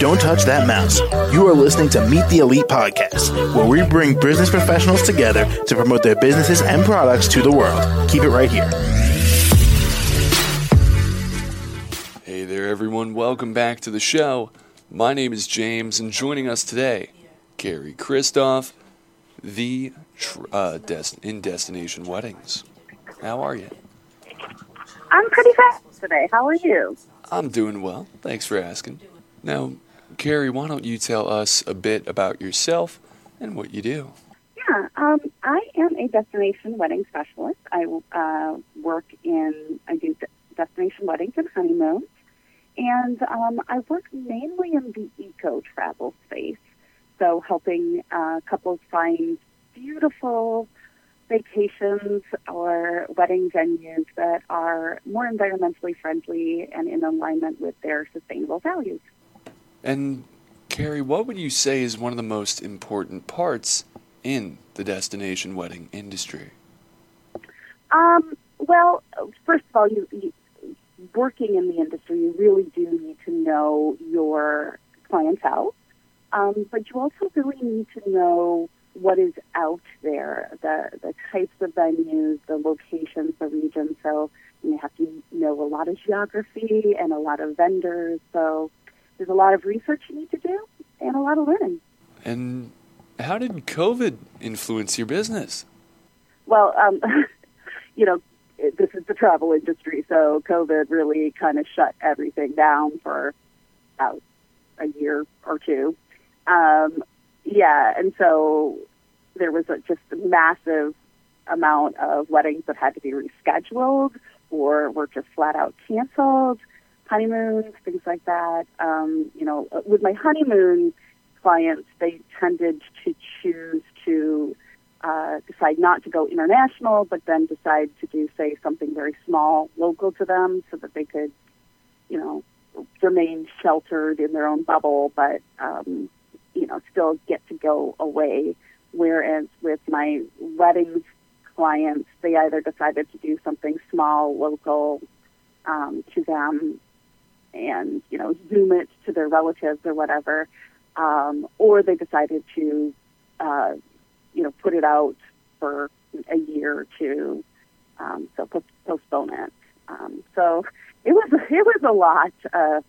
Don't touch that mouse. You are listening to Meet the Elite Podcast, where we bring business professionals together to promote their businesses and products to the world. Keep it right here. Hey there, everyone. Welcome back to the show. My name is James, and joining us today, Carrie Christoph, in Destination Weddings. How are you? I'm pretty fast today. How are you? I'm doing well. Thanks for asking. Now, Carrie, why don't you tell us a bit about yourself and what you do? Yeah, I am a destination wedding specialist. I do destination weddings and honeymoons, and I work mainly in the eco-travel space, so helping couples find beautiful vacations or wedding venues that are more environmentally friendly and in alignment with their sustainable values. And, Carrie, what would you say is one of the most important parts in the destination wedding industry? Well, first of all, you working in the industry, you really do need to know your clientele, but you also really need to know what is out there, the types of venues, the locations, the regions. So you have to know a lot of geography and a lot of vendors, so there's a lot of research you need to do and a lot of learning. And how did COVID influence your business? Well, this is the travel industry, so COVID really kind of shut everything down for about a year or two. And so there was just a massive amount of weddings that had to be rescheduled or were just flat out canceled. Honeymoons, things like that. With my honeymoon clients, they tended to choose to decide not to go international, but then decide to do, say, something very small, local to them, so that they could, remain sheltered in their own bubble, but, still get to go away. Whereas with my weddings clients, they either decided to do something small, local to them, and, Zoom it to their relatives or whatever, or they decided to, put it out for a year or two, so postpone it. So it was a lot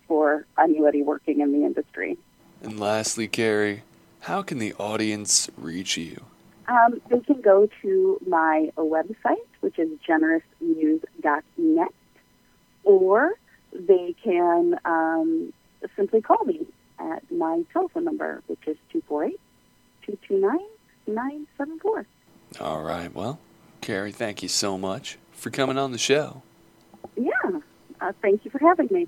for anybody working in the industry. And lastly, Carrie, how can the audience reach you? They can go to my website, which is generousmuse.net, or they can simply call me at my telephone number, which is 248-229-974. All right. Well, Carrie, thank you so much for coming on the show. Yeah. Thank you for having me.